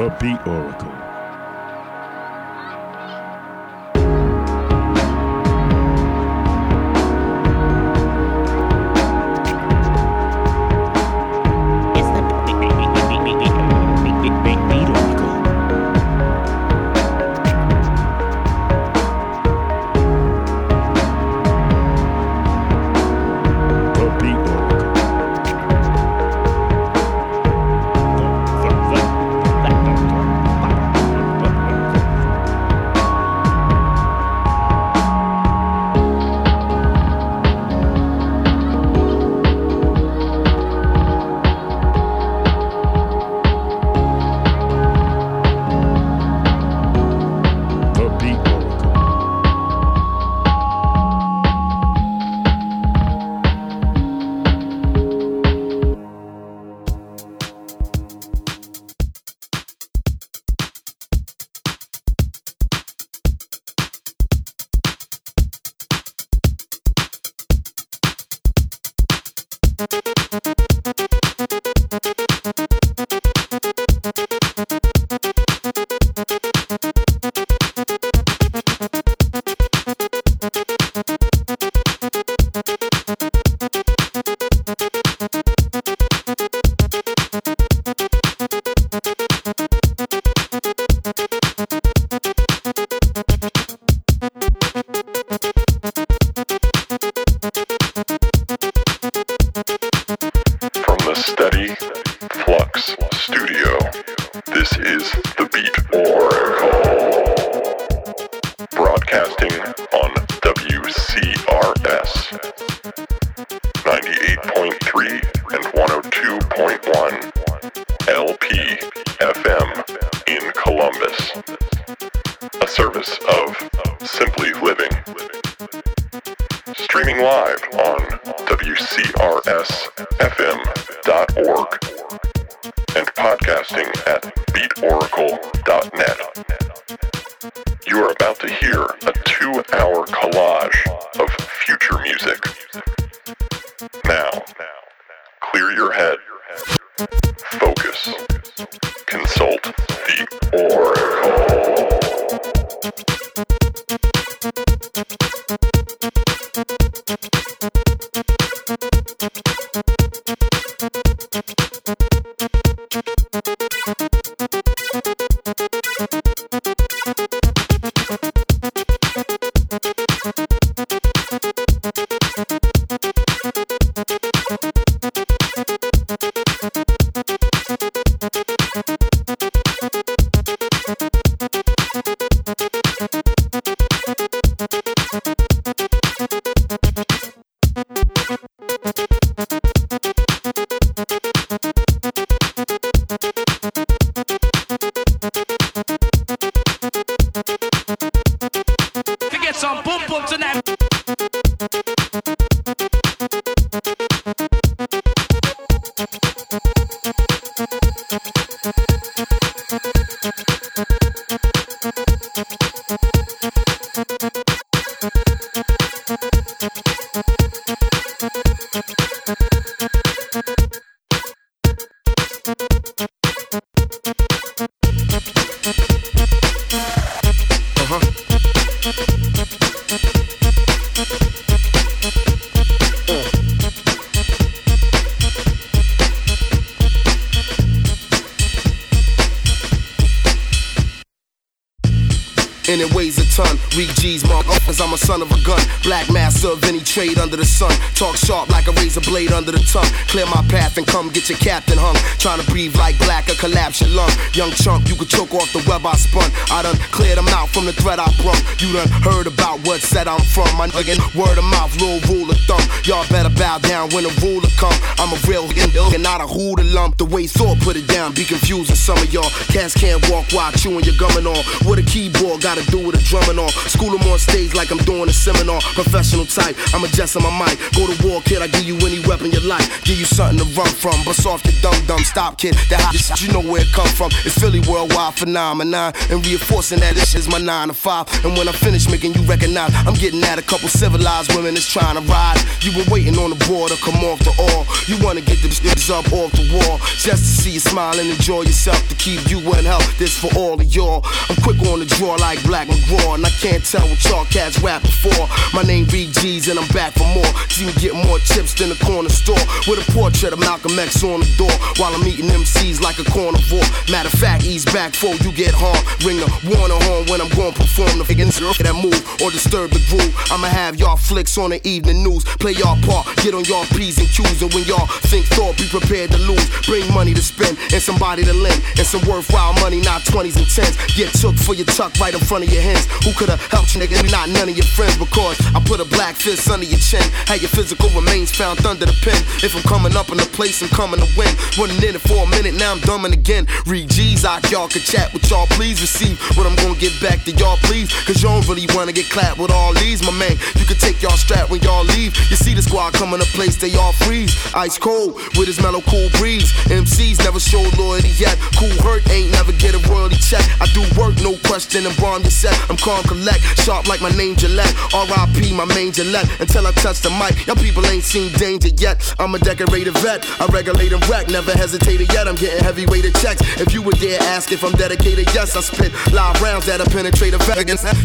The Beat Oracle. I'm a son of a gun, black master of any trade under the sun. Talk sharp like a razor blade under the tongue. Clear my path and come get your captain hung. Trying to breathe like black or collapse your lung. Young chunk, you could choke off the web I spun. I done cleared them out from the thread I brung. You done heard about what set I'm from. My again, word of mouth, little rule of thumb. Y'all better bow down when the ruler come. I'm a real nigga and not a hoodoo lump. The way Thor put it down, be confused with some of y'all. Cats can't walk while chewing your gum and all. With a keyboard, got a to do with a drumming on. School them on stage like I'm doing a seminar. Professional type, I'm adjusting my mic. Go to war, kid, I give you any weapon you like. Give you something to run from, bust off your dum-dum. Stop, kid, that hot shit, you know where it come from. It's Philly worldwide phenomenon. And reinforcing that this is my 9 to 5. And when I finish making you recognize, I'm getting at a couple civilized women that's trying to ride. You been waiting on the border, come off the all. You wanna get them niggas up off the wall, just to see you smile and enjoy yourself, to keep you in health. This for all of y'all. I'm quick on the draw like Black McGraw, and I can't tell what y'all cats rap before. My name BG's and I'm back for more. See me get more chips than a corner store, with a portrait of Malcolm X on the door, while I'm eating MCs like a carnivore. Matter of fact, ease back before you get harmed. Ring the warner horn when I'm gonna perform the figures that move or disturb the groove. I'ma have y'all flicks on the evening news. Play y'all part, get on y'all P's and Q's, and when y'all think thought, be prepared to lose. Bring money to spend and somebody to lend, and some worthwhile money, not 20s and 10s. Get took for your tuck right in front of your hens. Who coulda helped you, nigga? Not none of your friends, because I put a black fist under your chin. Had your physical remains found under the pen. If I'm coming up in the place, I'm coming to win. Running in it for a minute, now I'm dumbing again. Read G's out, y'all can chat with y'all, please. Receive what I'm gonna give back to y'all, please. Cause you don't really wanna get clapped with all these, my man. You can take y'all strap when y'all leave. You see the squad coming to place, they all freeze. Ice cold with his mellow cool breeze. MCs never showed loyalty yet. Cool hurt ain't never get a royalty check. I do work, no question, and bomb your set. I'm calm, collect, sharp like my name Gillette. R.I.P. my main Gillette. Until I touch the mic, y'all people ain't seen danger yet. I'm a decorated vet, I regulate and wreck. Never hesitated yet, I'm getting heavyweighted checks. If you were there, ask if I'm dedicated, yes. I spit live rounds that'll penetrate a vet.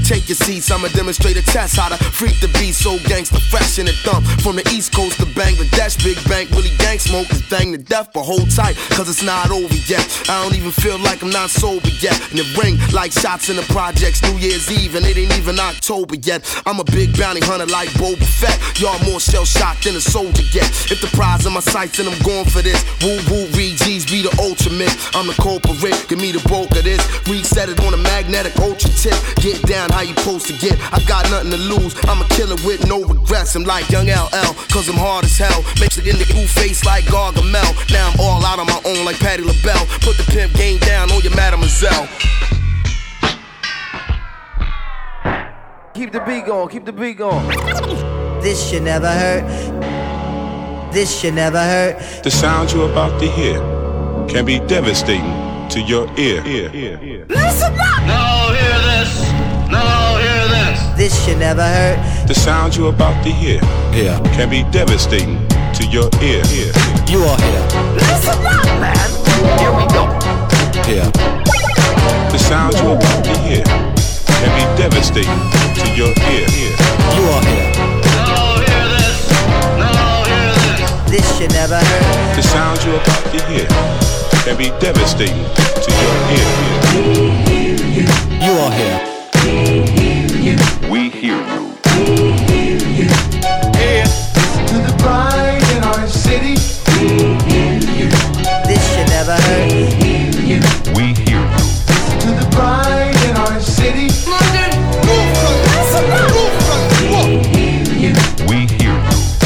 Take your seats, I'ma demonstrate a test. How to freak the beat, so gangsta fresh in the dump. From the East Coast to Bangladesh, Big Bang really gang smoke this thing to death. But hold tight, cause it's not over yet. I don't even feel like I'm not sober yet. And it ring like shots in the projects, New Year's Eve, and it ain't even October yet. I'm a big bounty hunter like Boba Fett. Y'all more shell-shocked than a soldier yet. If the prize in my sights, then I'm going for this. Woo-woo, Regs be the ultimate. I'm the corporate, give me the bulk of this. Reset it on a magnetic ultra tip. Get down how you supposed to get. I got nothing to lose, I'm a killer with no regrets. I'm like young LL, cause I'm hard as hell. Makes it in the blue face like Gargamel. Now I'm all out on my own like Patti LaBelle. Put the pimp game down on your mademoiselle. Keep the beat going, keep the beat going. This should never hurt. This should never hurt. The sound you're about to hear can be devastating to your ear. Listen up! Now hear this! Now hear this! This should never hurt. The sound you're about to hear can be devastating to your ear. You are here. Listen up, man! Here we go. The sound you're about to hear can be devastating to your ear. You are here. Now hear this! Now hear this! This should never hurt. The sound you're about to hear can be devastating to your ear. We hear you. You are here. We hear you. We hear you. We hear you. Yeah. Listen to the pride in our city. We hear you. This should never hurt. We hear you. We hear you. Listen to the pride in our city. London. We hear you. We hear you.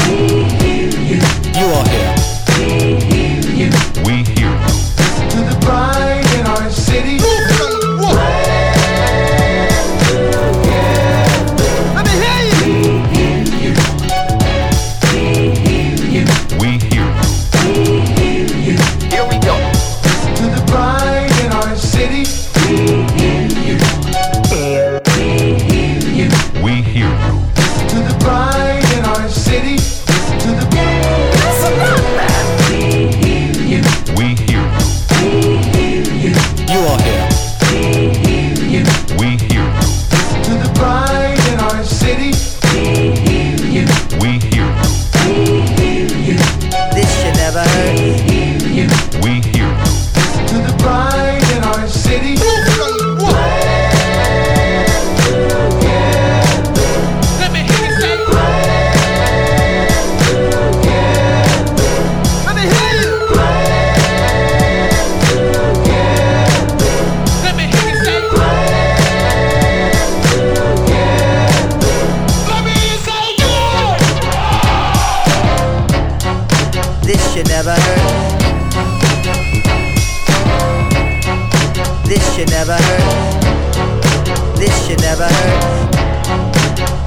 We hear you. You are here. We hear you. We hear you. Pride in our city. Let me hear you. We hear you. Here we go. Listen to the pride in our city. We hear you. We hear you. Listen to the pride in our city. Listen to the pride. That's a lot, man. We hear you. We hear you. You are here. We hear you. We hear you. Listen to the pride in our city. We hear you. We hear you. We hear you. This should never hurt. We hear you. We hear you. Listen to the pride in our city. This should never hurt. This should never hurt.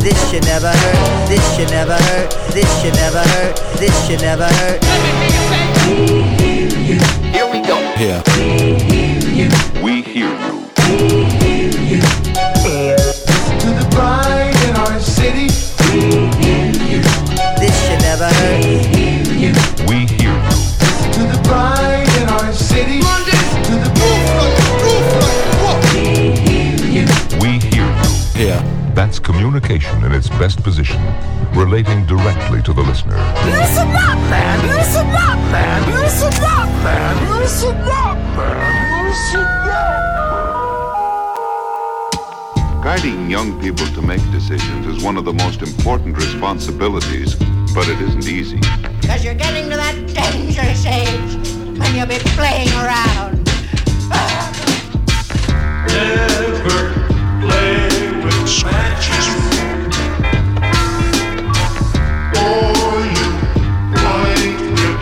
This should never hurt. This should never hurt. This should never hurt. This should never hurt. We hear you. Here we go. Yeah. We hear you. We hear you. We hear you. Listen to the pride in our city. We hear you. This should never hurt. We hear you. We hear you. Listen to the pride in our city. Listen to the proof. We hear you. We hear you. Yeah. That's communication in its best position, relating directly to the listener. Listen up, man! Listen up, man! Listen up, man! Listen up, man! Listen up! Guiding young people to make decisions is one of the most important responsibilities, but it isn't easy. Because you're getting to that dangerous age when you'll be playing around. Never play. Matches or you might get burned.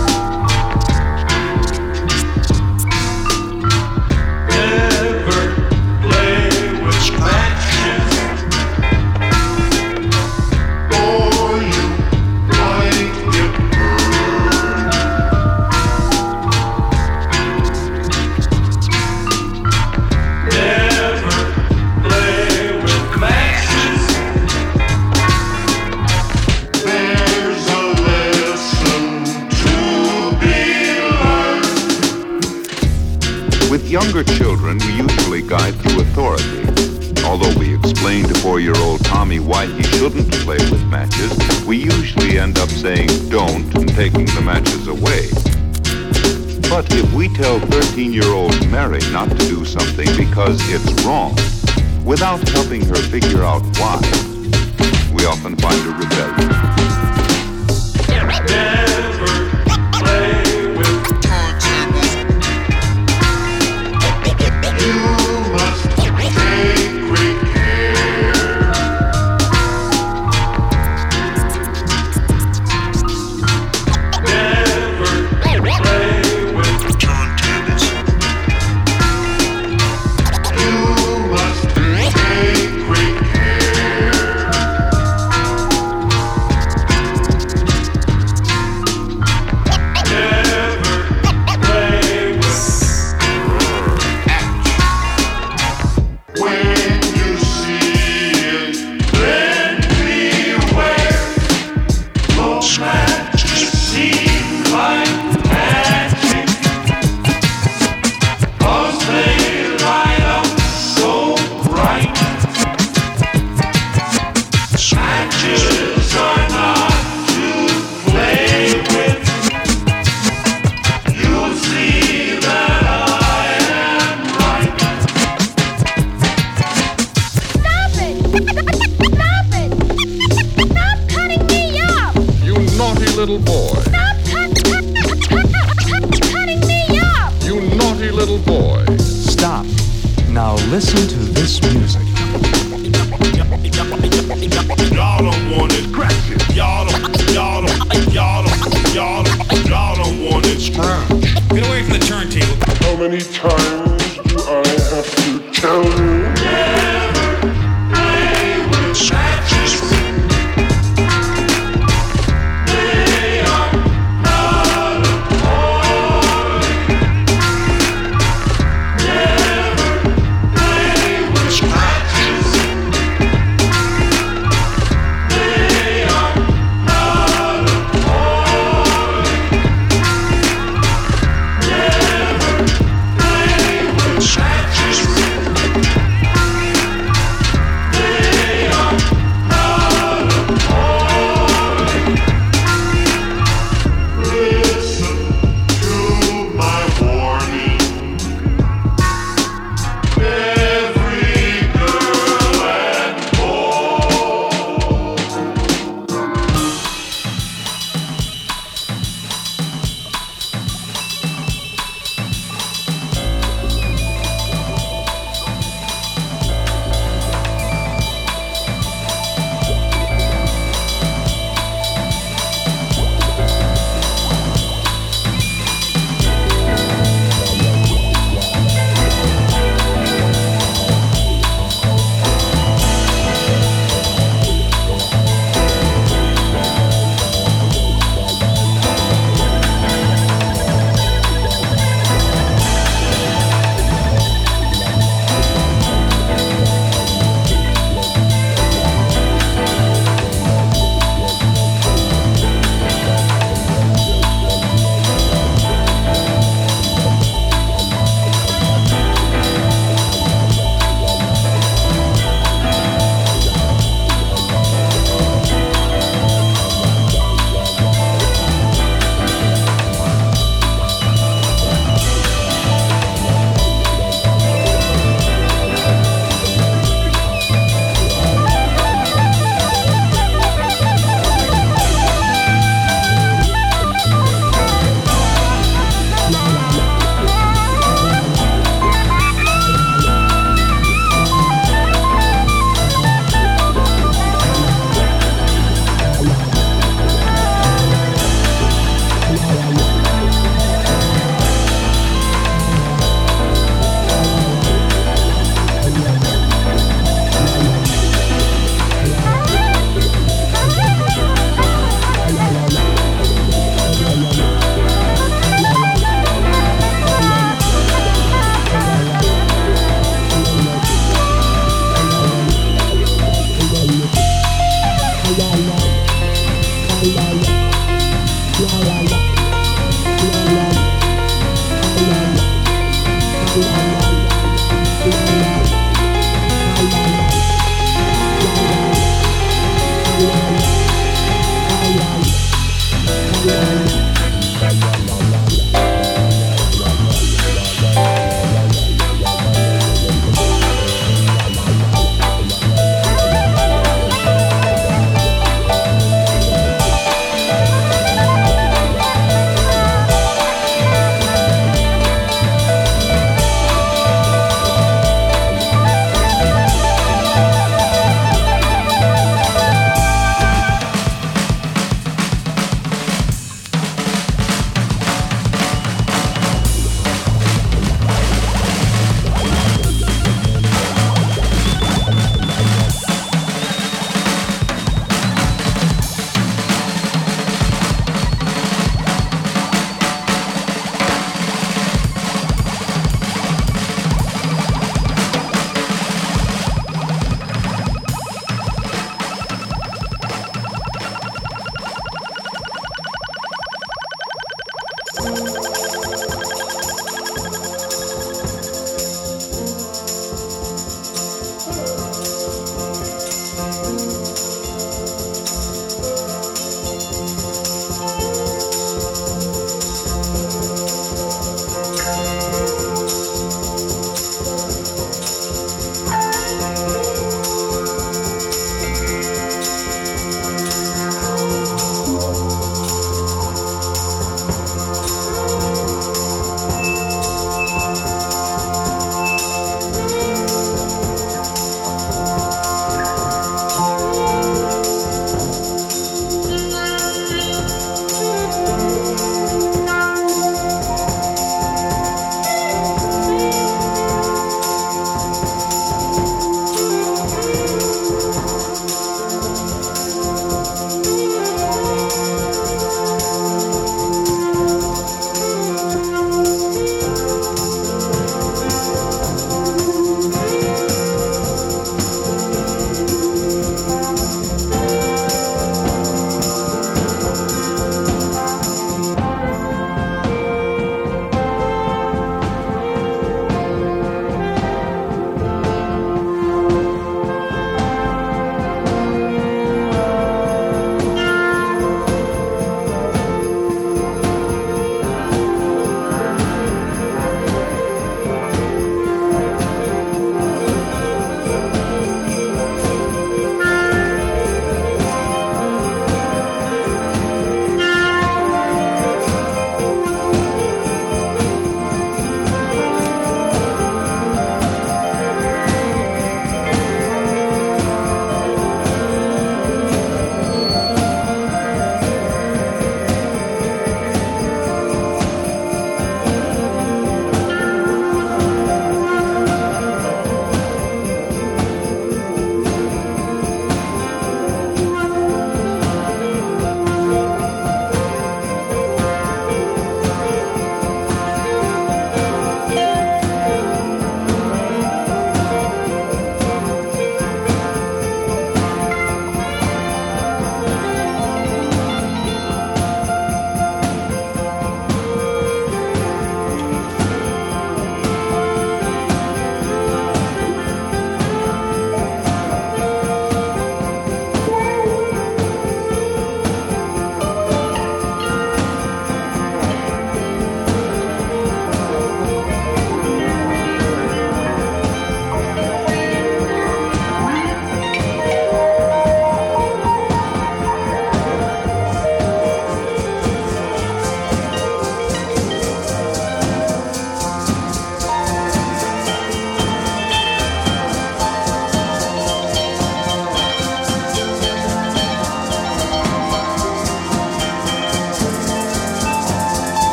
Never play with matches or you might get burned. Never younger children we usually guide through authority. Although we explain to 4-year-old Tommy why he shouldn't play with matches, we usually end up saying don't and taking the matches away. But if we tell 13-year-old Mary not to do something because it's wrong, without helping her figure out why, we often find her rebellion. Never play.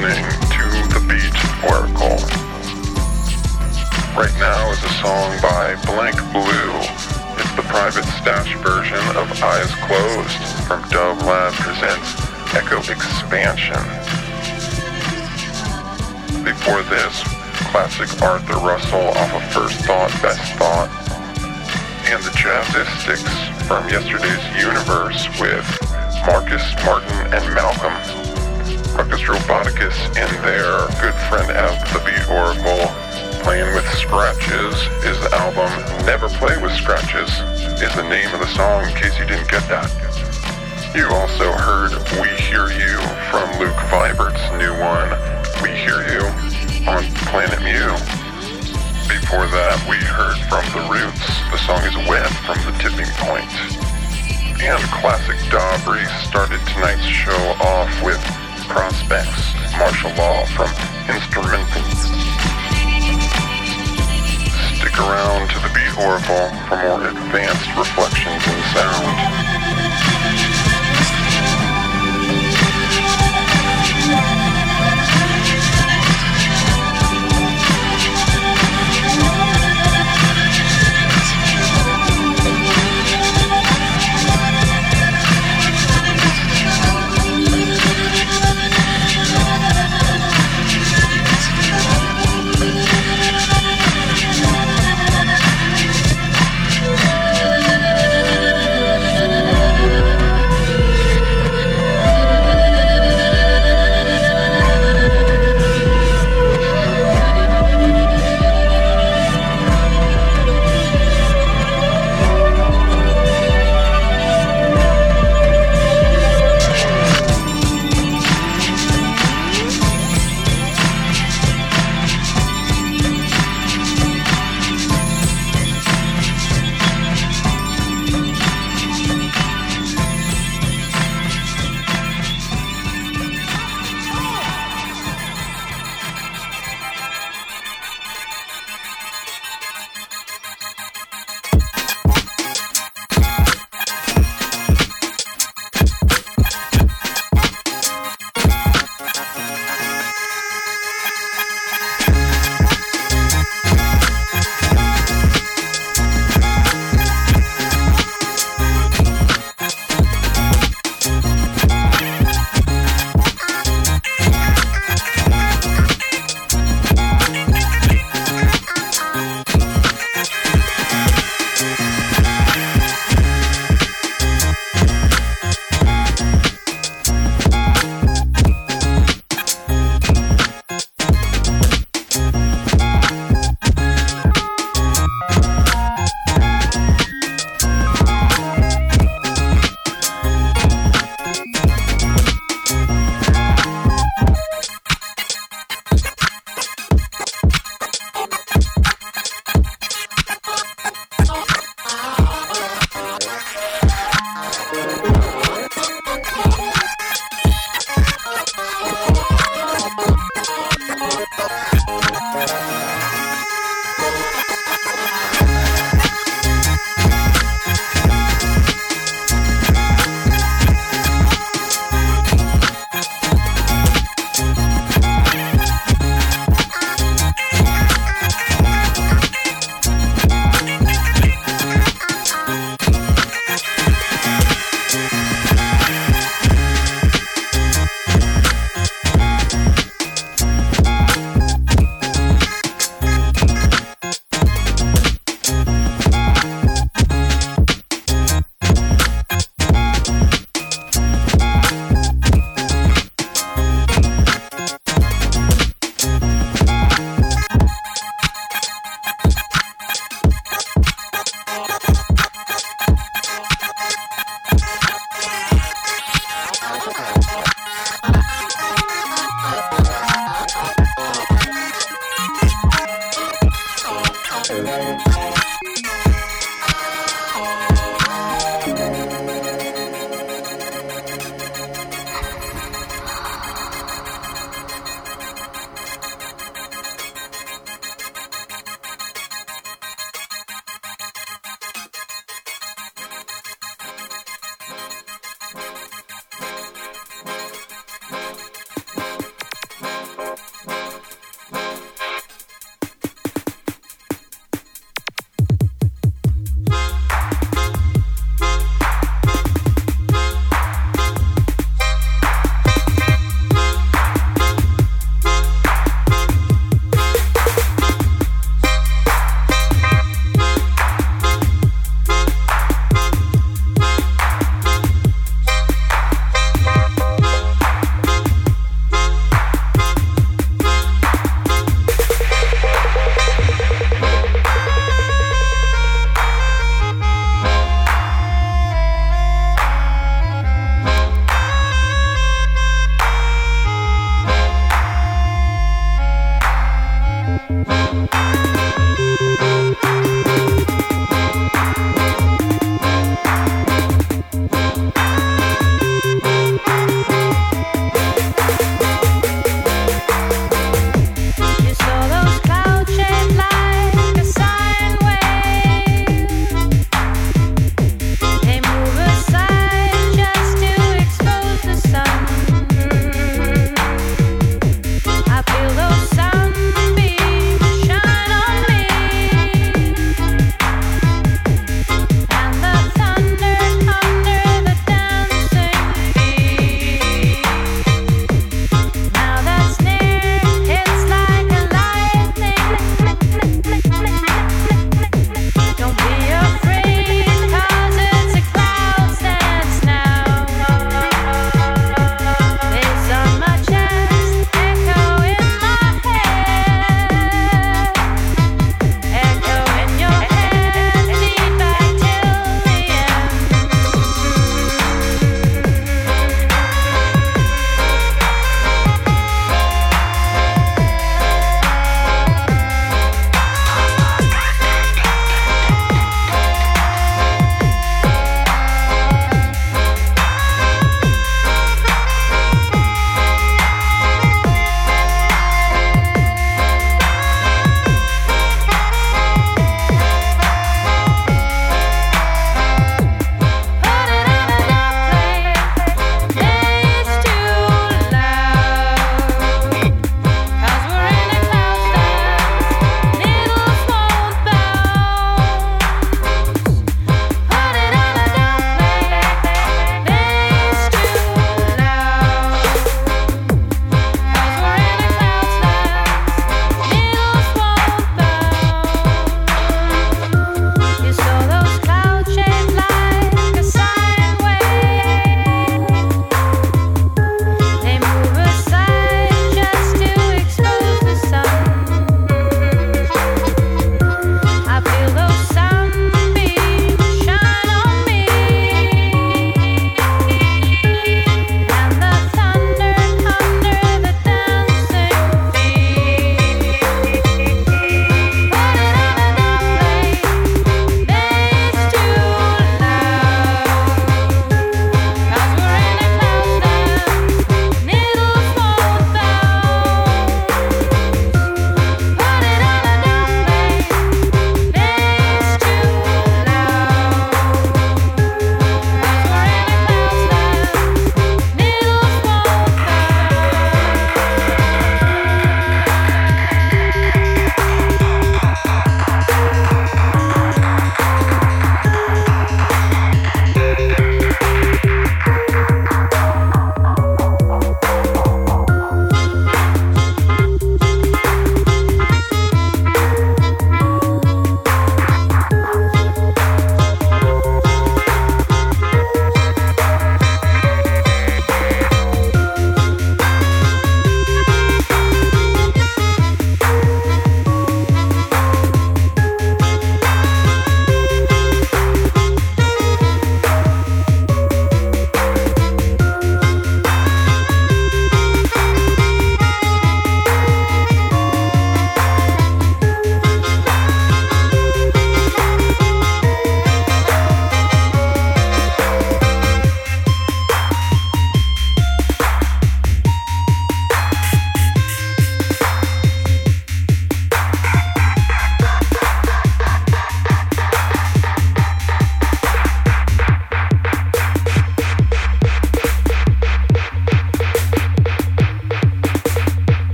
listening to the Beat Oracle. Right now is a song by Blank Blue. It's the private stash version of Eyes Closed from Dove Lab Presents Echo Expansion. Before this, classic Arthur Russell off of First Thought, Best Thought, and the Jazzistics from Yesterday's Universe with Marcus, Martin, and Malcolm. Ruckus Roboticus and their good friend F, the Beat Oracle, Playing with Scratches is the album. Never Play with Scratches is the name of the song, in case you didn't get that. You also heard We Hear You from Luke Vibert's new one, We Hear You, on Planet Mew. Before that, we heard from The Roots. The song is Wet from The Tipping Point. And Classic Dobry started tonight's show off with Prospects, Martial Law from Instrumentals. Stick around to the Beat Oracle for more advanced reflections in sound.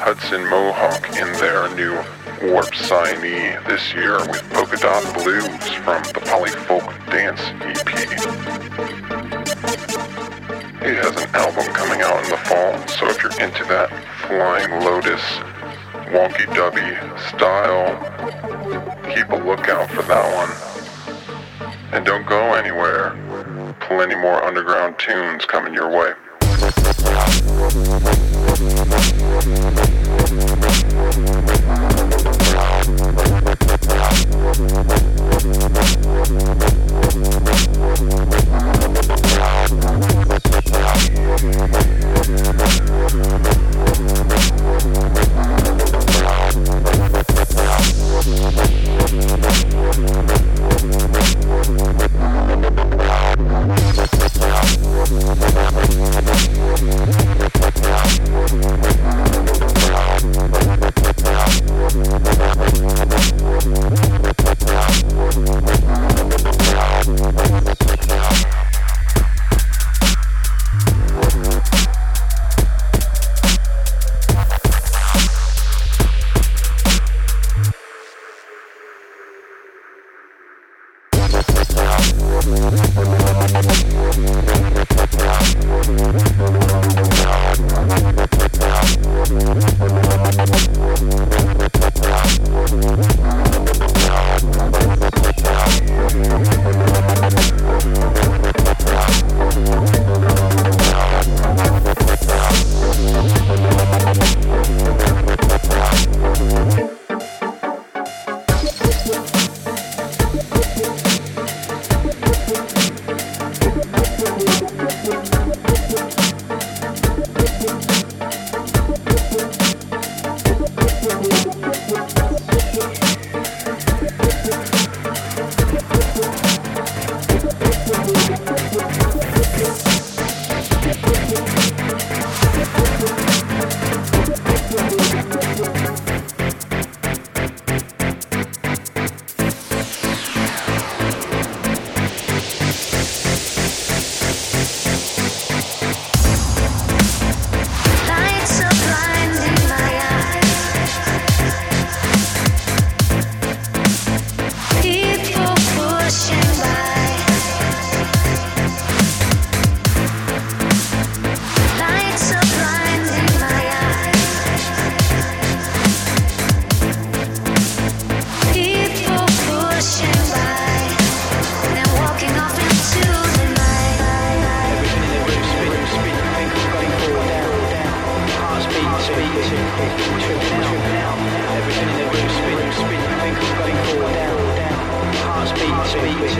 Hudson Mohawk in their new Warp Signee this year with Polka Dot Blues from the Polyfolk Dance EP. It has an album coming out in the fall, so if you're into that Flying Lotus, wonky-dubby style, keep a lookout for that one. And don't go anywhere. Plenty more underground tunes coming your way. Everything in the room, spin, think, going forward, down, heart speed,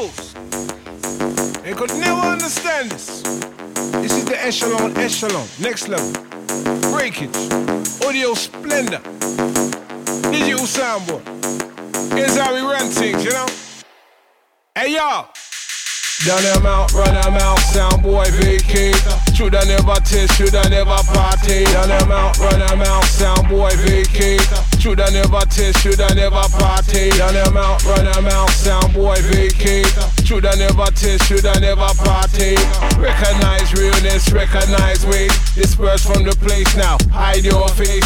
rules. They could never understand this. This is the echelon, next level. Breakage, audio splendor, digital soundboard. Here's how we run things, you know? Hey, y'all! Down them out, run them out, sound boy vacate. Should I never taste, should I never party? Down them out, run them out, sound boy vacate. Should I never taste, should I never party? Down them out, run them out, sound boy vacate. Should I never taste, should I never party? Recognize realness, recognize weight. Disperse from the place now, hide your face.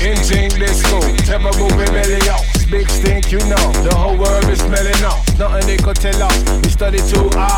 Engine disco, tempo rebellion. Big stink, you know, the whole world is smelling up. Nothing they could tell us, we study too hard.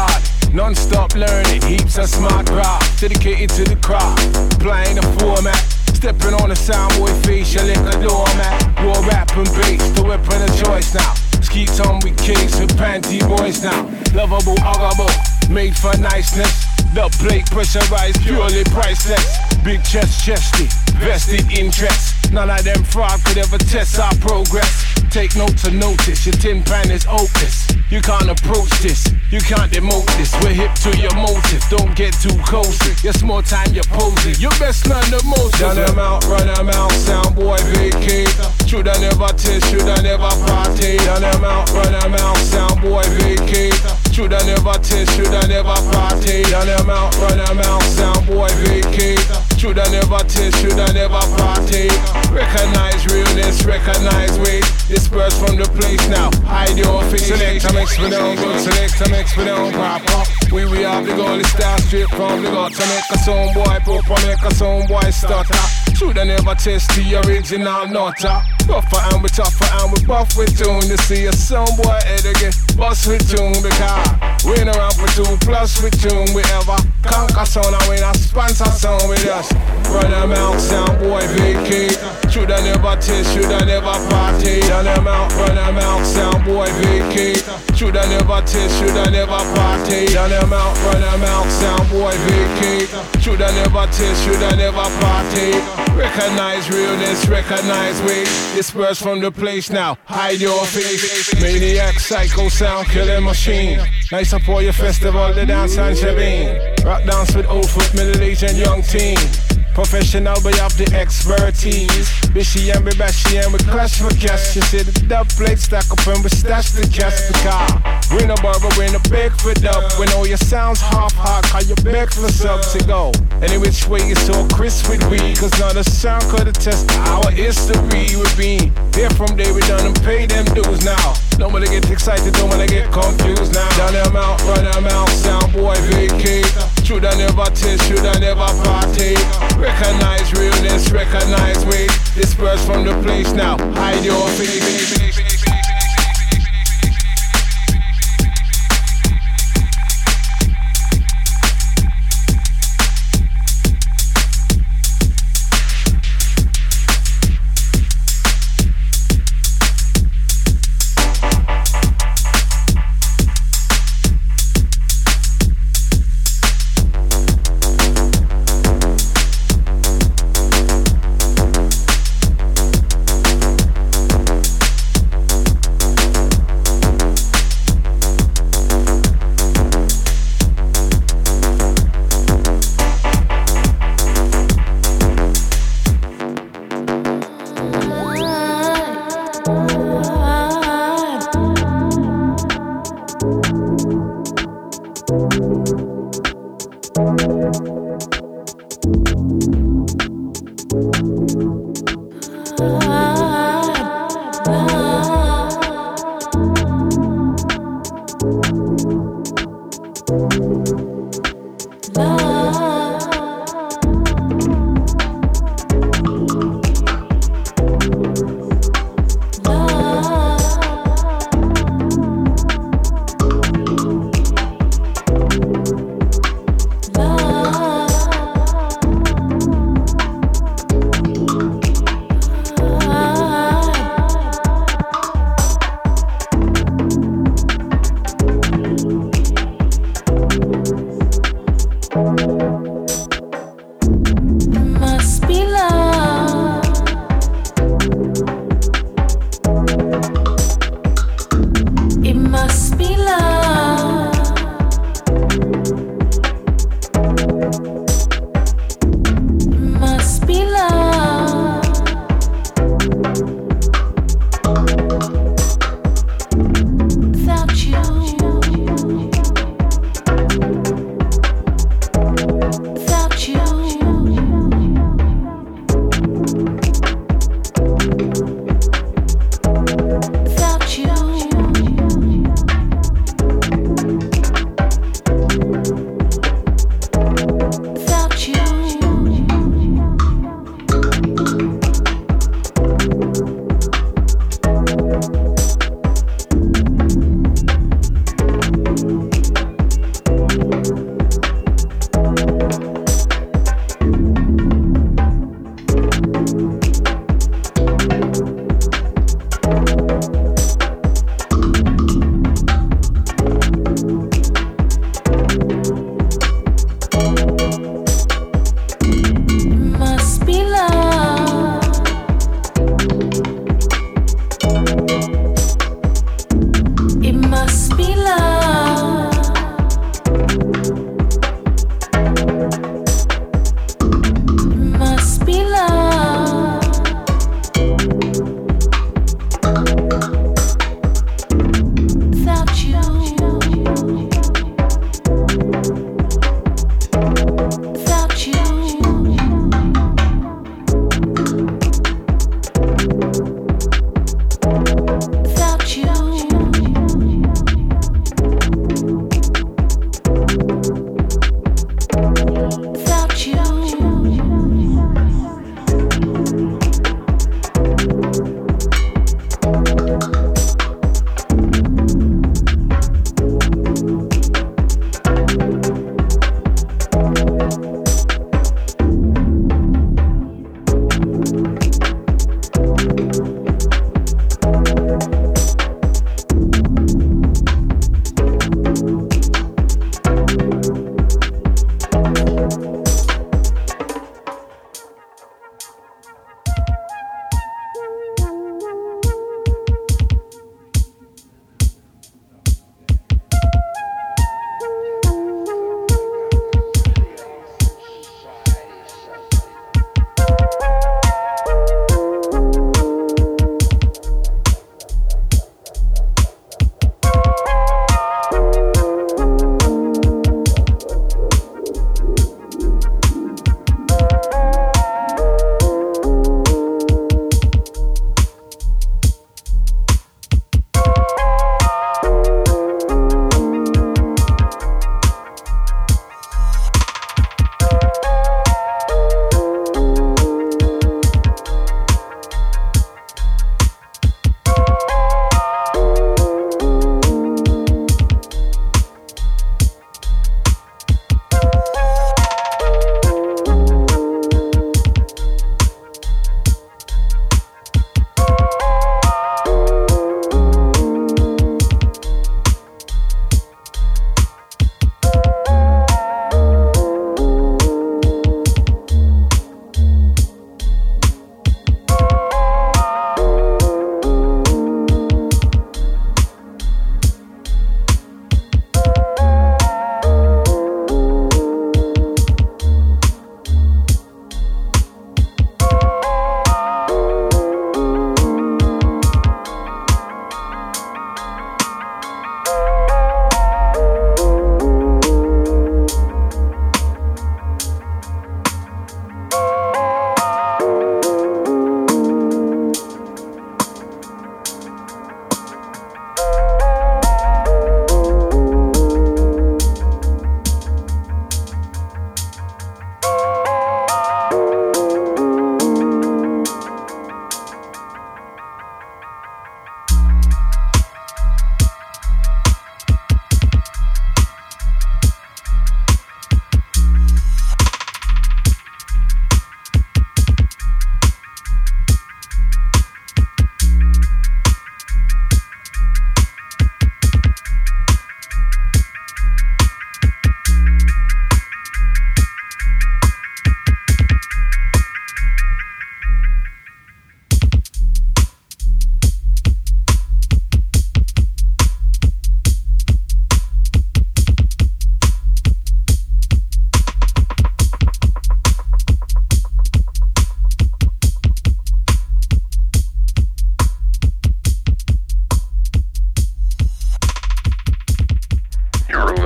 Non-stop learning, heaps of smart rap. Dedicated to the crowd, applying the format. Stepping on the soundboard face, you lick a doormat. Raw rap and bass, the weapon of choice now. Skeets on with cakes with panty boys now. Lovable, huggable, made for niceness. The plate pressurized, purely priceless. Big chest, chesty, vested interest. None of them fraud could ever test our progress. Take note to notice, your tin pan is opus. You can't approach this, you can't demote this. We're hip to your motive, don't get too close. Your small time, you're posing, you best learn the most. Down them out, run them out, sound boy vacate. Should I never taste, should I never party? Down them out, run them out, sound boy vacate. Should I never taste, should I never party? Down them out, run them out, sound boy vacate. Should I never taste, should I never party? Recognize realness, recognize weight. Disperse from the place now, hide your face. Select and expedite, good select and expedite, pop up. We have the goal, it's down straight from the gutter. Make a sound boy pop and make a sound boy stutter. Should I never test the original nutter. Buffer and we tougher and we buff with tune. You see a sound boy head again, bust with tune. Because we ain't around for two, plus with tune. We ever conquer sound and we not sponsor sound with us. Run them out, sound boy vacate. Should I never taste, should I never party? Down them out, run them out, sound boy vacate. Should I never taste, should I never party? Down them out, run them out, sound boy vacate. Should I never taste, should I never party? Recognize realness, recognize weight. Disperse from the place now, hide your face. Maniac, psycho sound, killing machine. Nice up for your festival, the dance and shabin. Rock dance with old foot, middle aged and young teen. Professional, but you have the expertise. Bishy and be bashy and we clash for cash. You see the dub plate stack up and we stash the cash. Because we no barber, we no beg for dub. We know your sound's half hot, how you beg for sub to go. Any which way you so crisp with we. Cause none of sound could attest to our history with me. Here from day we done and pay them dues now. Don't wanna get excited, don't wanna get confused now. Down them out, run them out, sound boy vacate. Should I never taste, should I never partake? Recognize realness, recognize weight. Disperse from the place now, hide your face.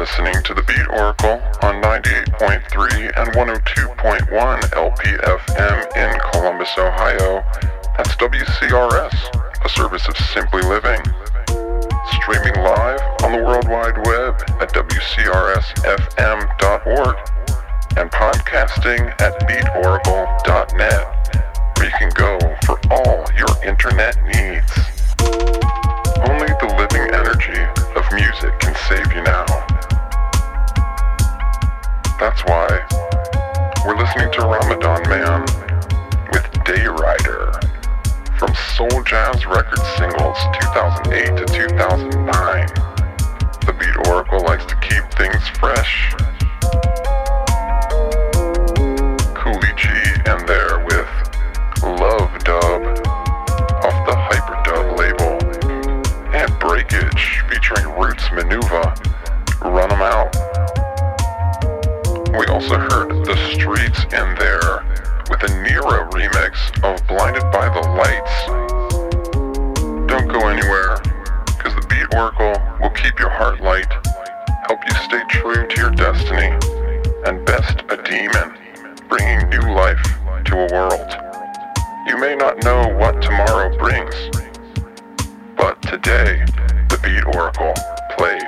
listening to the Beat Oracle on 98.3 and 102.1 LPFM in Columbus, Ohio. That's WCRS, a service of Simply Living. Streaming live on the World Wide Web at WCRSFM.org and podcasting at BeatOracle.net, where you can go for all your internet needs. Only the living energy of music can save you now. That's why we're listening to Ramadan Man with Day Rider. From Soul Jazz record singles 2008 to 2009, the Beat Oracle likes to keep things fresh. Cooley G and there with Love Dub off the Hyperdub label, and Breakage featuring Roots Manuva, Run 'Em Out. We also heard The Streets in there with a Nero remix of Blinded by the Lights. Don't go anywhere, because the Beat Oracle will keep your heart light, help you stay true to your destiny, and best a demon, bringing new life to a world. You may not know what tomorrow brings, but today, the Beat Oracle plays.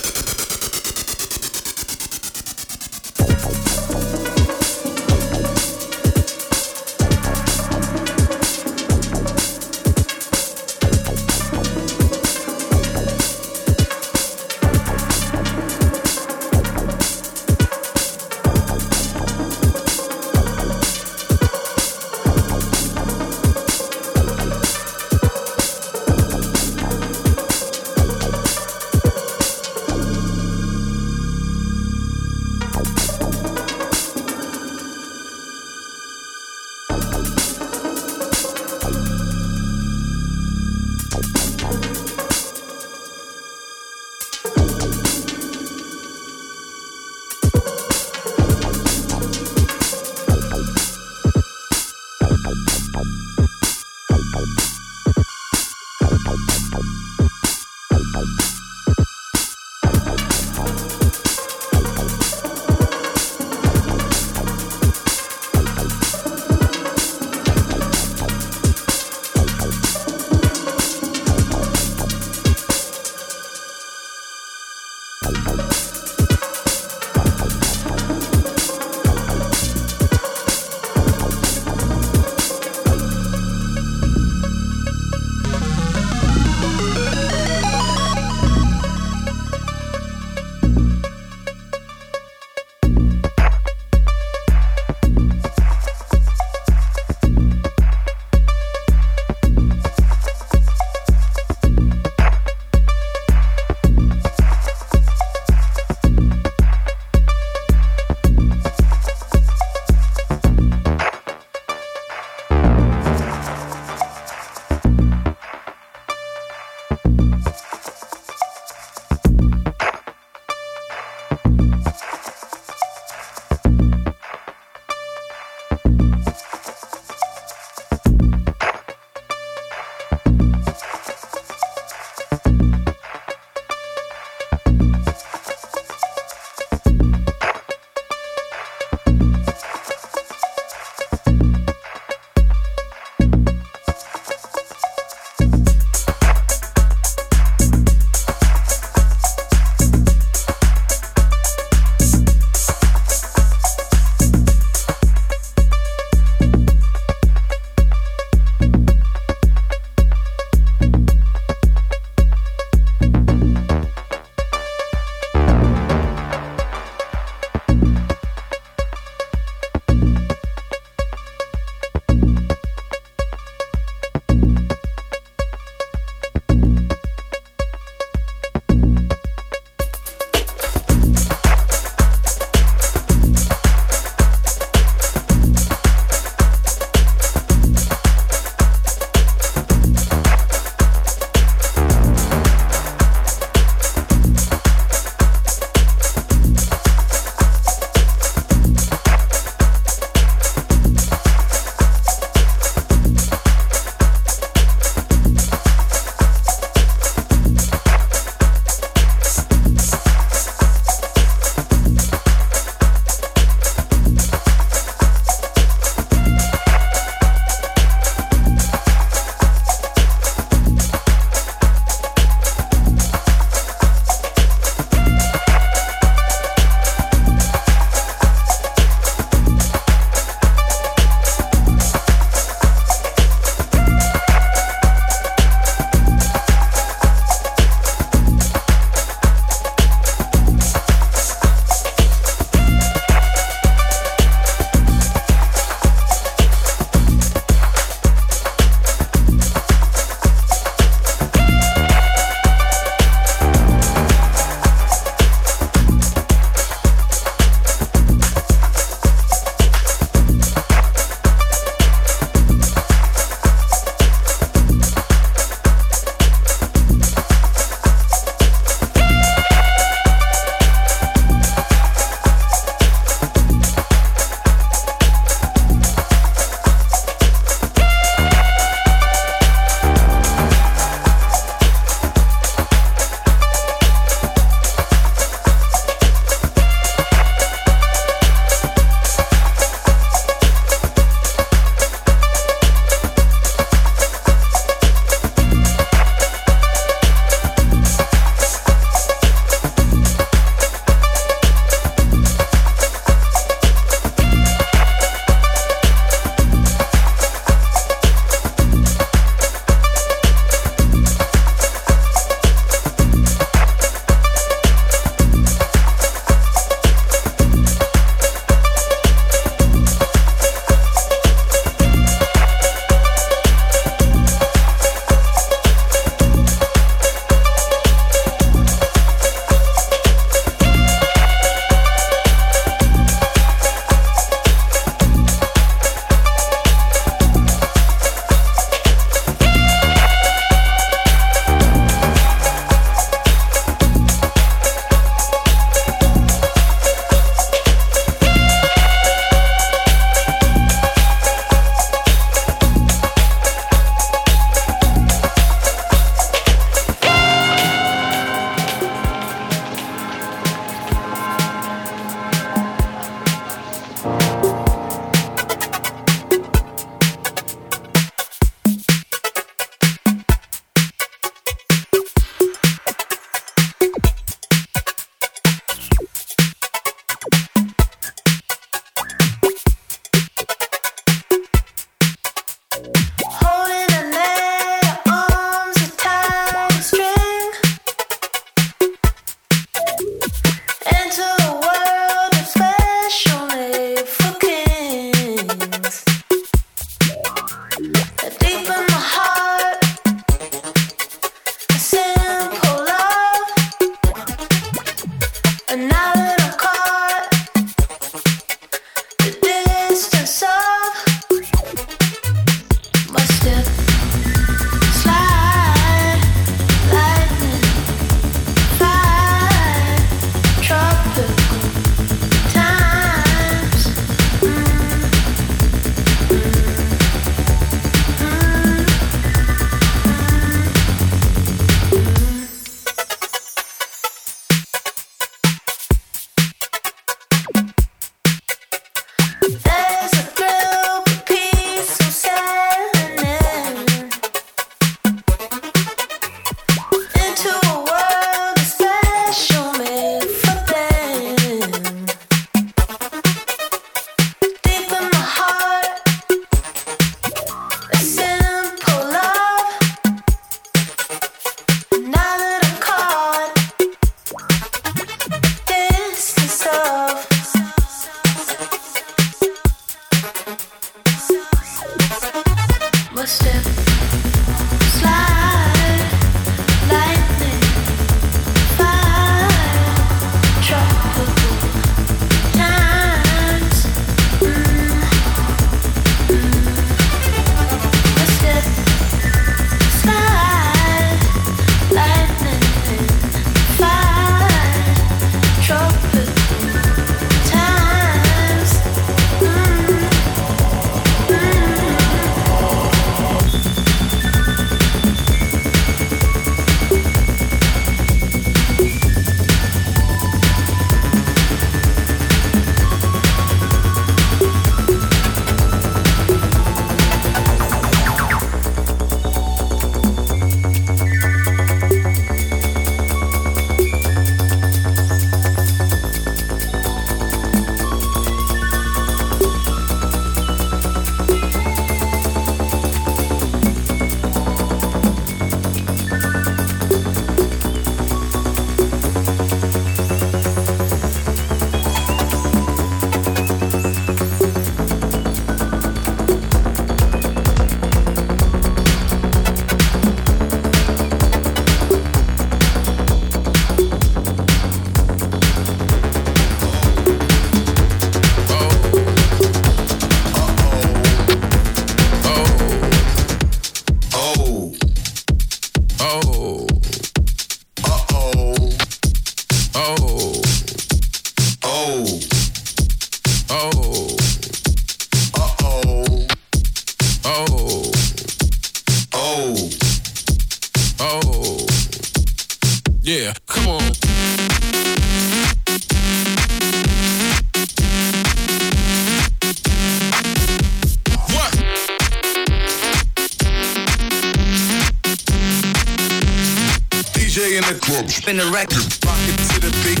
spin the record. Rock it to the beat.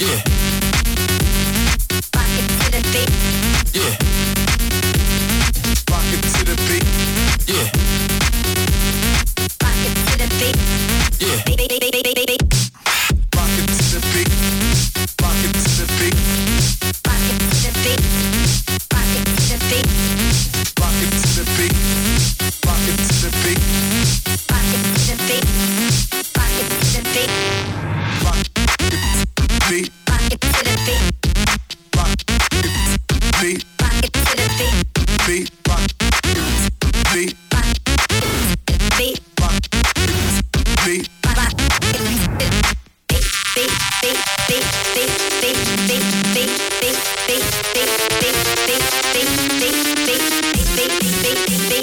Yeah. Rock it to the beat. Yeah. Rock it to the beat. Yeah. Rock it to the beat. Yeah. Rock it to the beat. Rock it to the beat. Rock it to the beat. Rock it to the beat. Rock it to the beat. Rock it to the beat. Rock it to the beat. Rock it to the beat. Rock it to the beat. Rock it to the beat. Rock it to the beat. Rock it to the beat. Beat. Rock it to the beat. Rock it to the beat. Rock it to the beat. Rock it to the beat. Beat, beat, beat, beat, beat, beat, beat, beat, beat, beat, beat, beat, beat, beat, beat, beat, beat, beat, beat.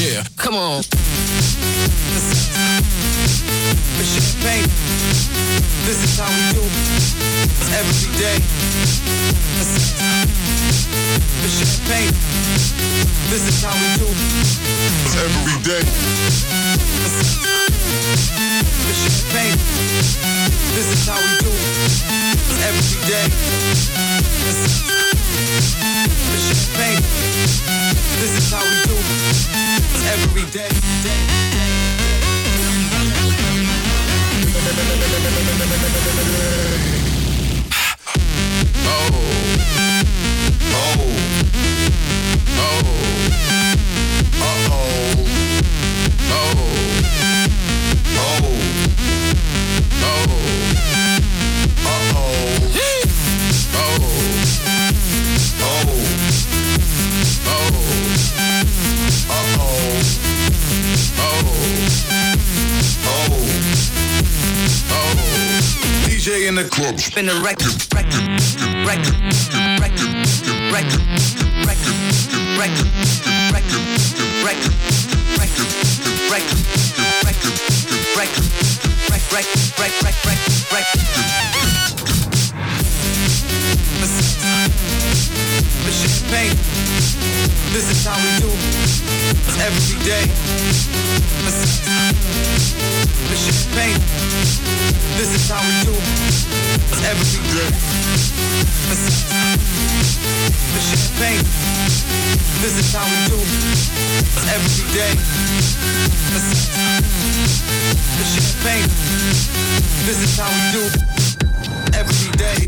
Yeah, come on. It's champagne. This is how we do it every day. It's champagne. This is how we do it every day. It's champagne. This is how we do it every day. It's champagne. This is how we do it every day. DJ in the club, spin the record, record, record, record, record, record, record, record, record, record, record, record, record, record, record, record, the champagne. This is how we do it every day. The champagne. This is how we do it every day. The champagne. This is how we do it every day. The champagne. This is how we do it every day.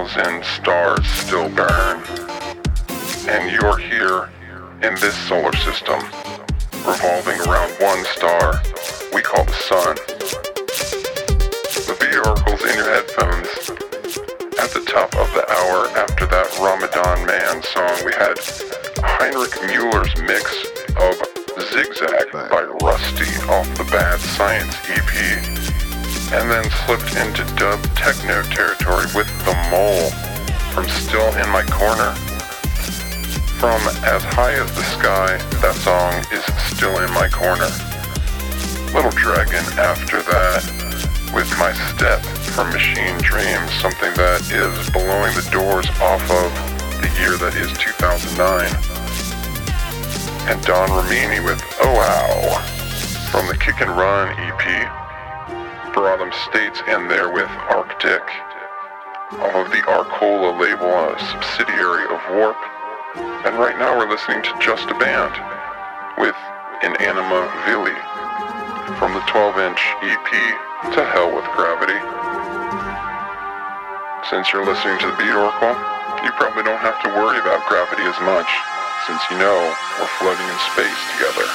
1,000 stars still burn, and you're here in this solar system, revolving around one star we call the sun. The Beat Oracle's in your headphones. At the top of the hour after that Ramadan Man song, we had Heinrich Mueller's mix of Zigzag by Rusty off the Bad Science EP, and then slipped into dub techno territory with The Mole from Still In My Corner. From As High As The Sky, that song is Still In My Corner. Little Dragon after that with My Step from Machine Dreams, something that is blowing the doors off of the year that is 2009. And Don Ramini with Oh Ow from the Kick and Run EP. Broadham States in there with Arctic, off of the Arcola label, a subsidiary of Warp. And right now we're listening to Just a Band with In Anima Vili from the 12-inch EP, To Hell With Gravity. Since you're listening to the Beat Oracle, you probably don't have to worry about gravity as much, since you know we're floating in space together.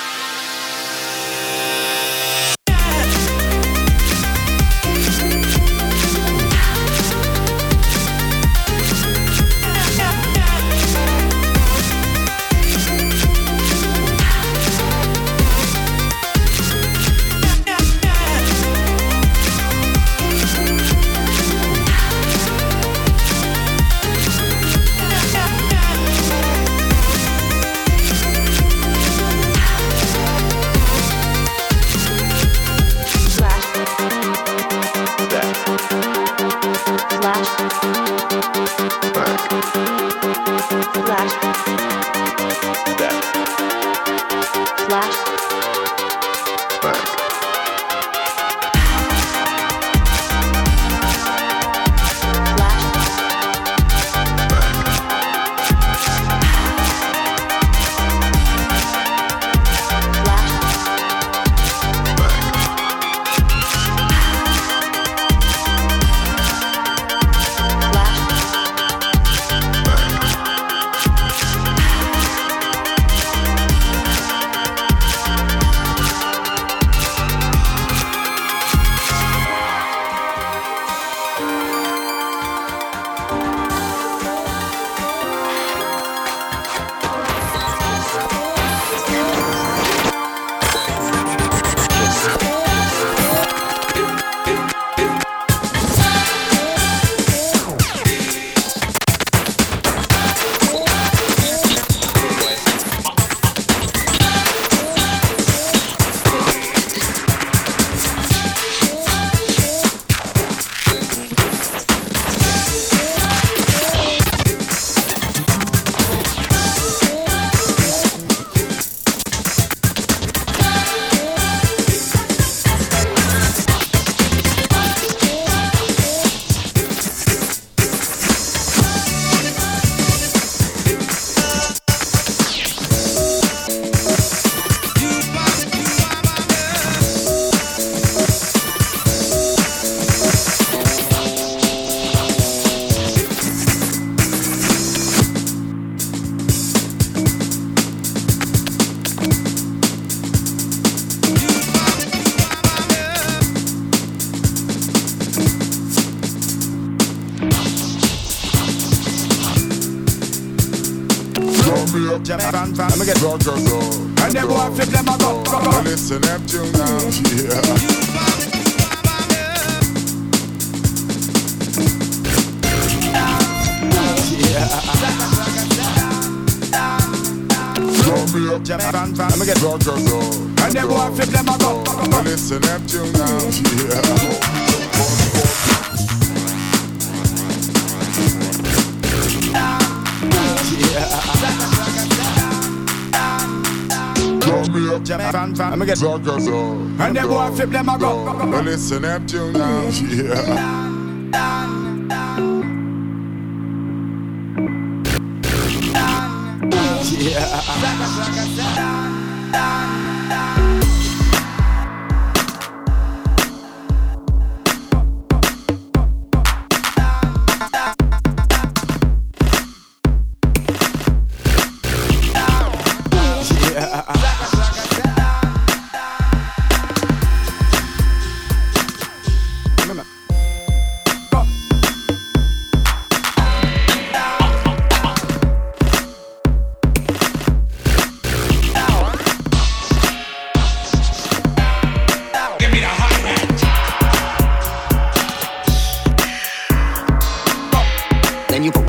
And they go and flip them a rock. Well, listen up to now. Yeah.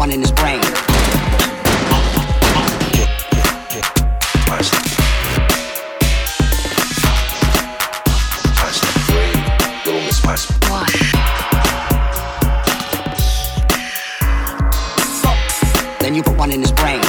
one in his brain. Then you put one in his brain.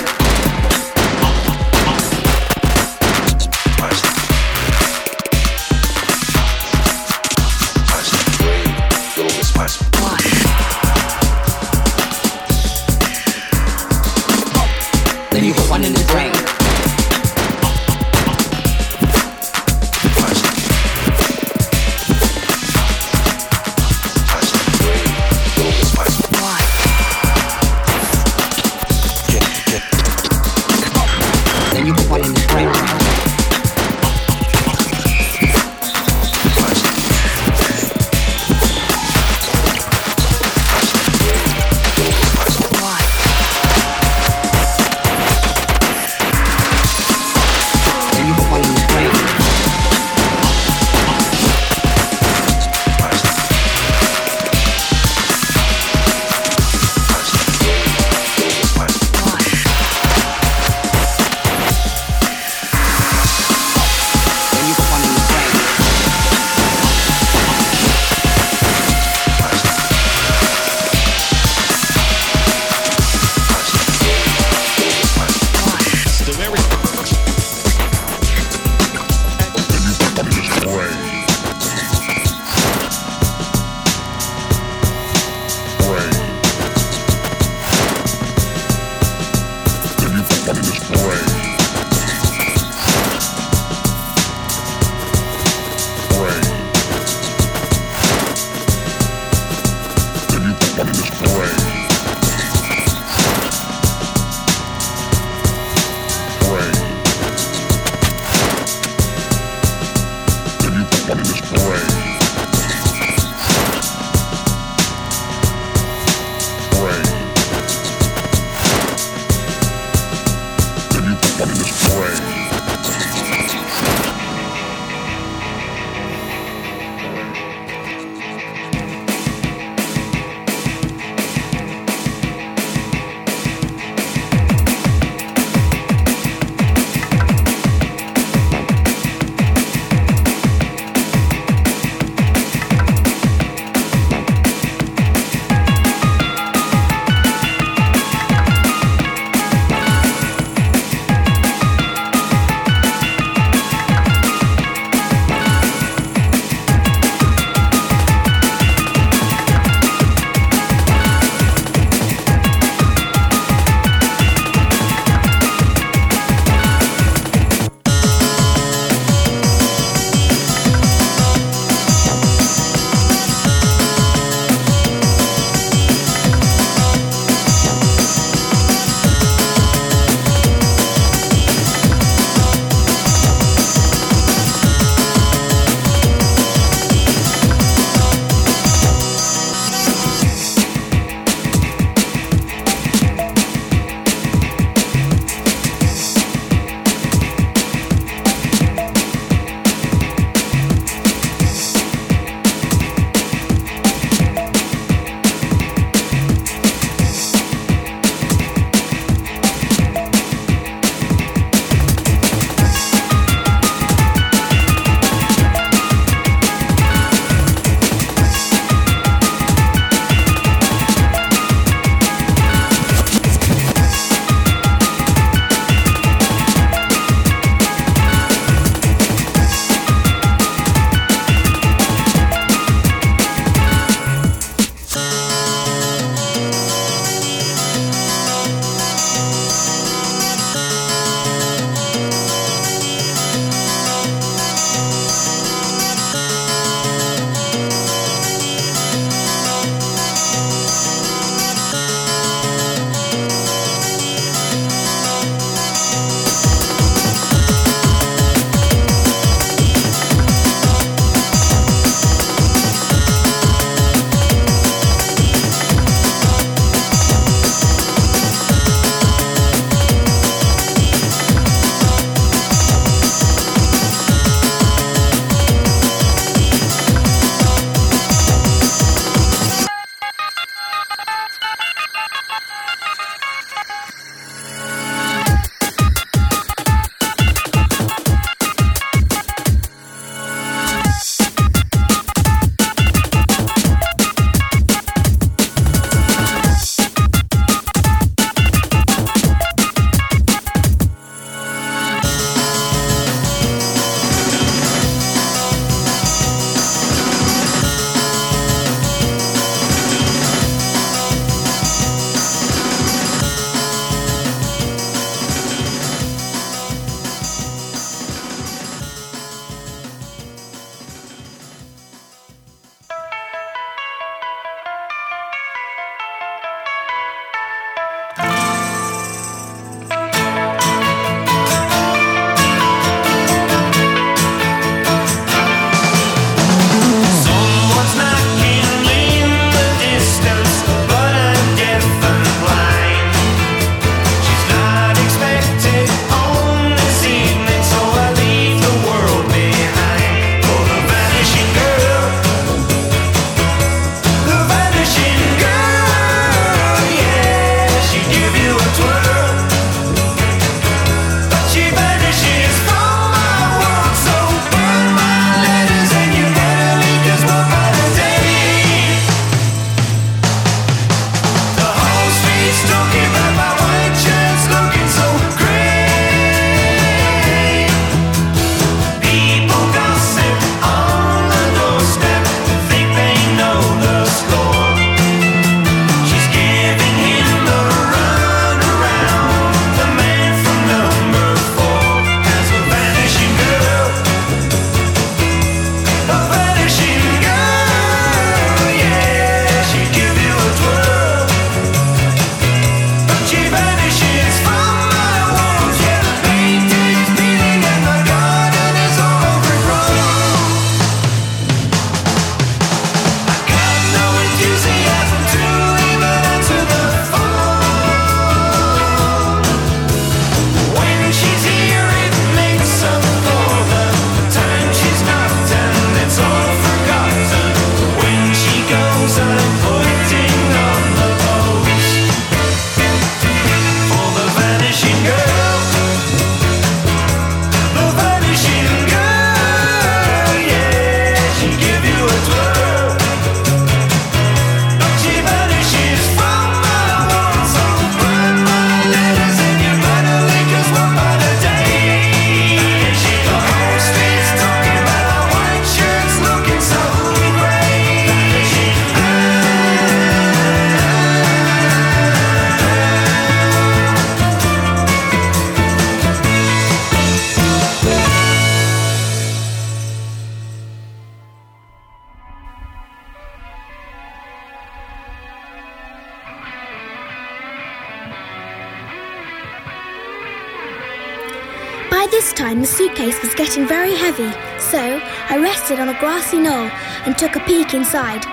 By this time, the suitcase was getting very heavy, so I rested on a grassy knoll and took a peek inside.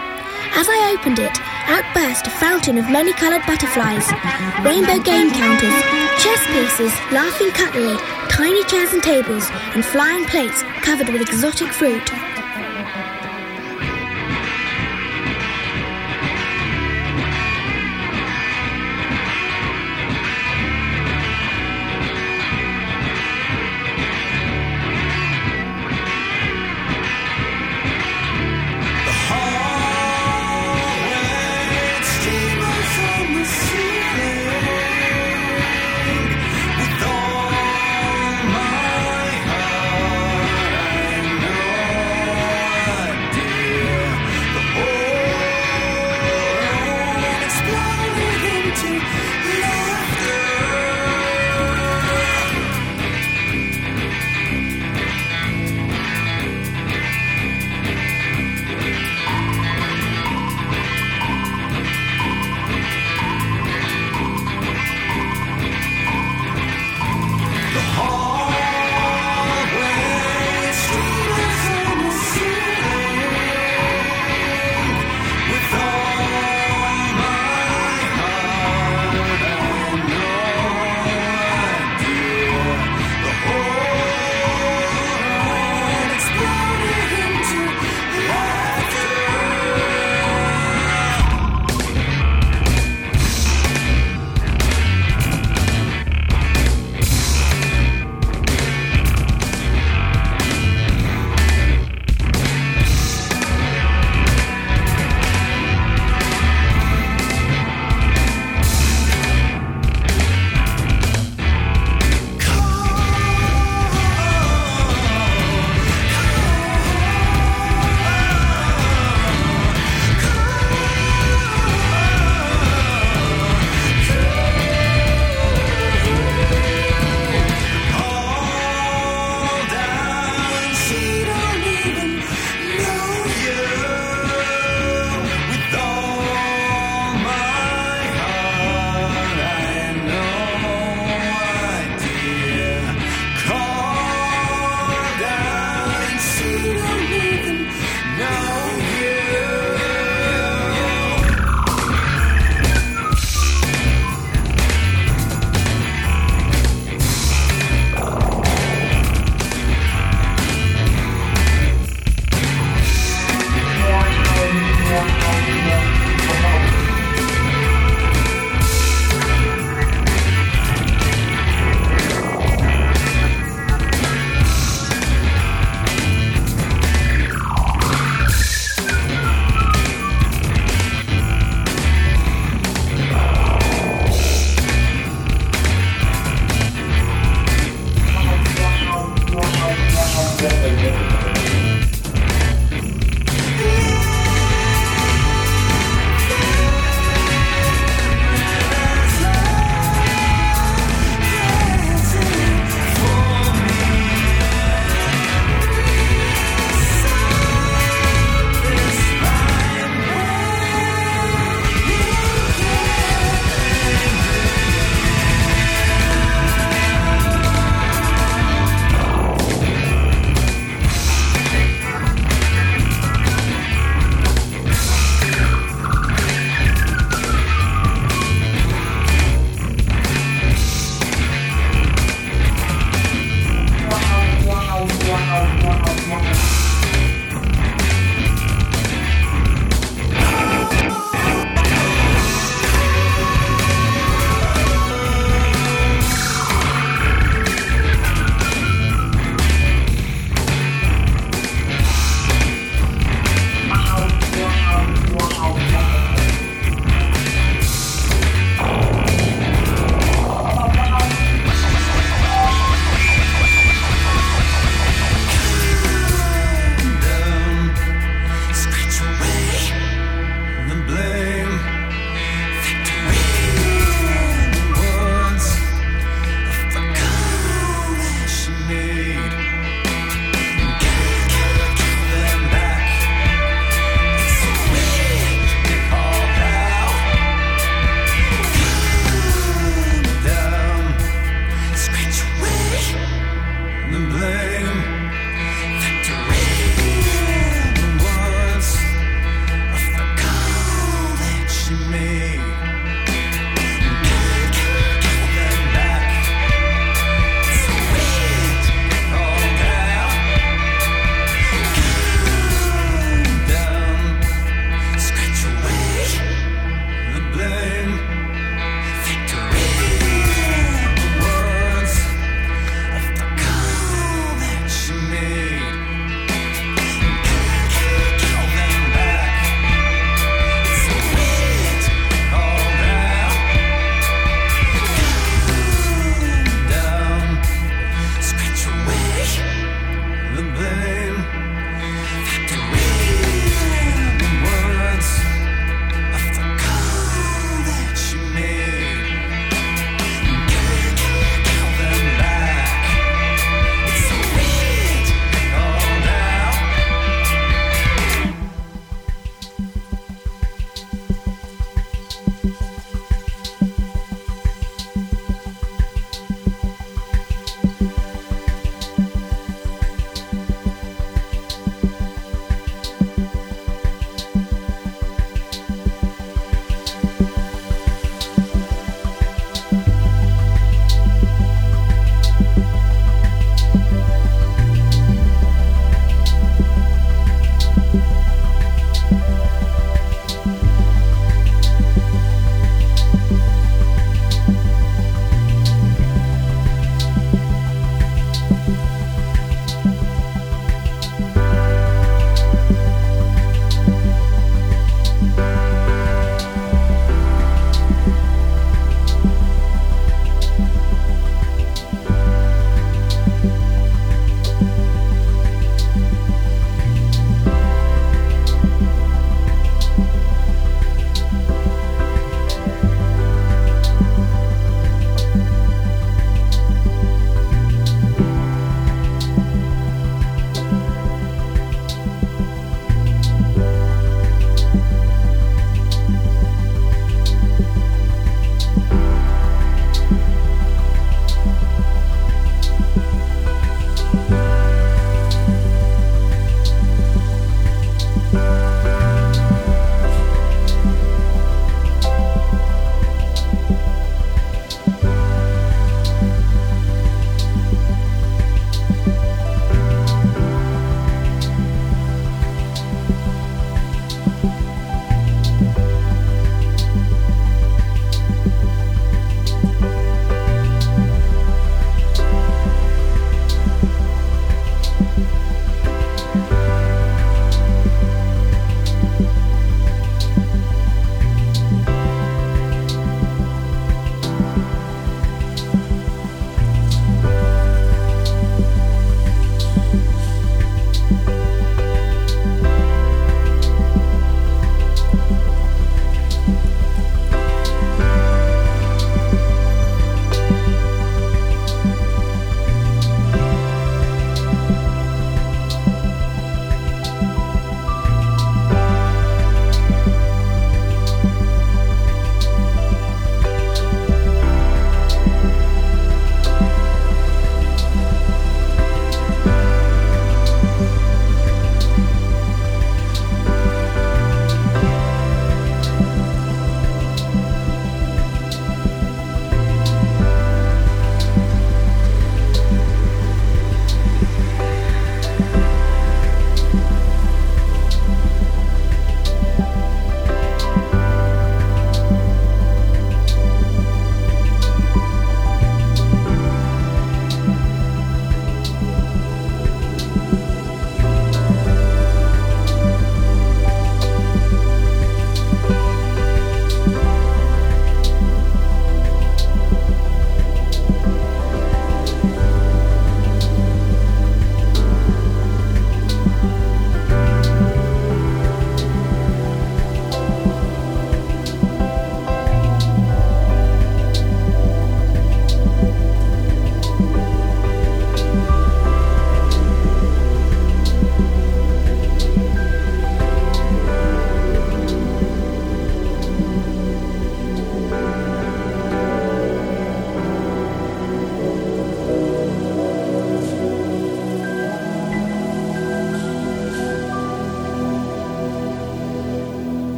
As I opened it, out burst a fountain of many-coloured butterflies, rainbow game counters, chess pieces, laughing cutlery, tiny chairs and tables, and flying plates covered with exotic fruit.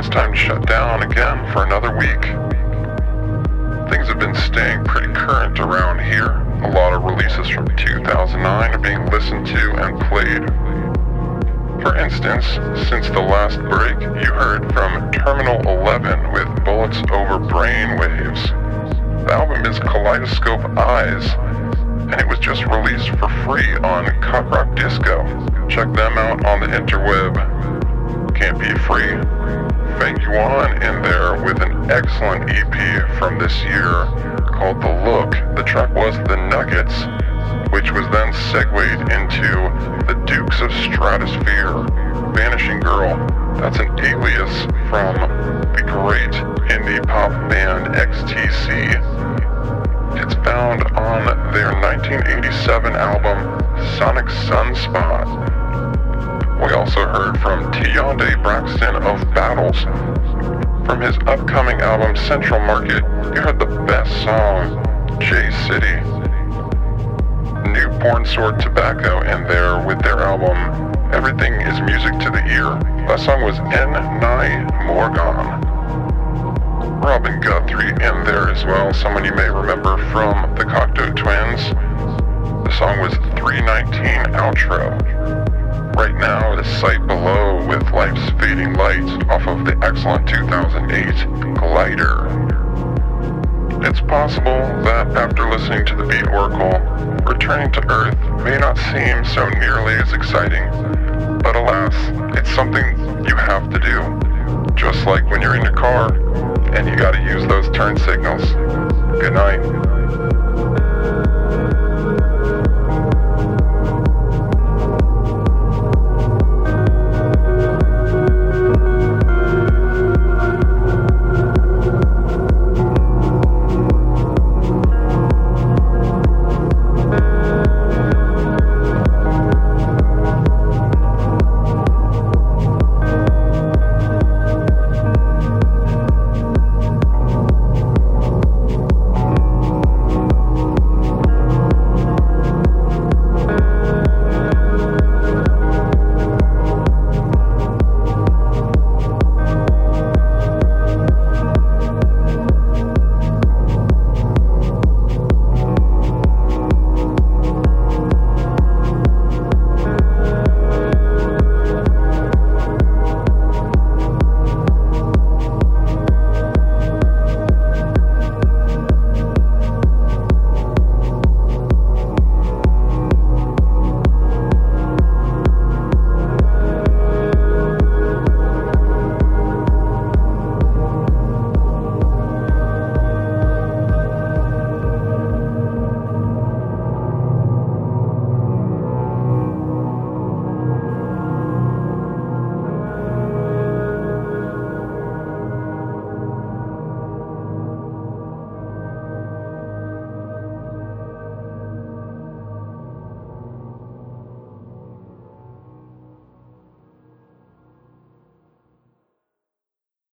this time shut down again for another week. Things have been staying pretty current around here. A lot of releases from 2009 are being listened to and played. For instance, since the last break, you heard from Terminal 11 with Bullets Over Brainwaves. The album is Kaleidoscope Eyes, and it was just released for free on Cockrock Disco. Check them out on the interweb. Can't be free. Bang Yuan in there with an excellent EP from this year called The Look. The track was The Nuggets, which was then segued into The Dukes of Stratosphere, Vanishing Girl. That's an alias from the great indie pop band XTC. It's found on their 1987 album, Sonic Sunspot. We also heard from Tyondai Braxton of Battles. From his upcoming album, Central Market, you heard the best song, Jay City. New Porn Sword Tobacco in there with their album Everything is Music to the Ear. That song was N9 Morgon. Robin Guthrie in there as well, someone you may remember from the Cocteau Twins. The song was 319 Outro. Right now is Sight Below with Life's Fading Lights off of the excellent 2008 Glider. It's possible that after listening to the Beat Oracle, returning to Earth may not seem so nearly as exciting, but alas, it's something you have to do, just like when you're in your car and you gotta use those turn signals. Good night.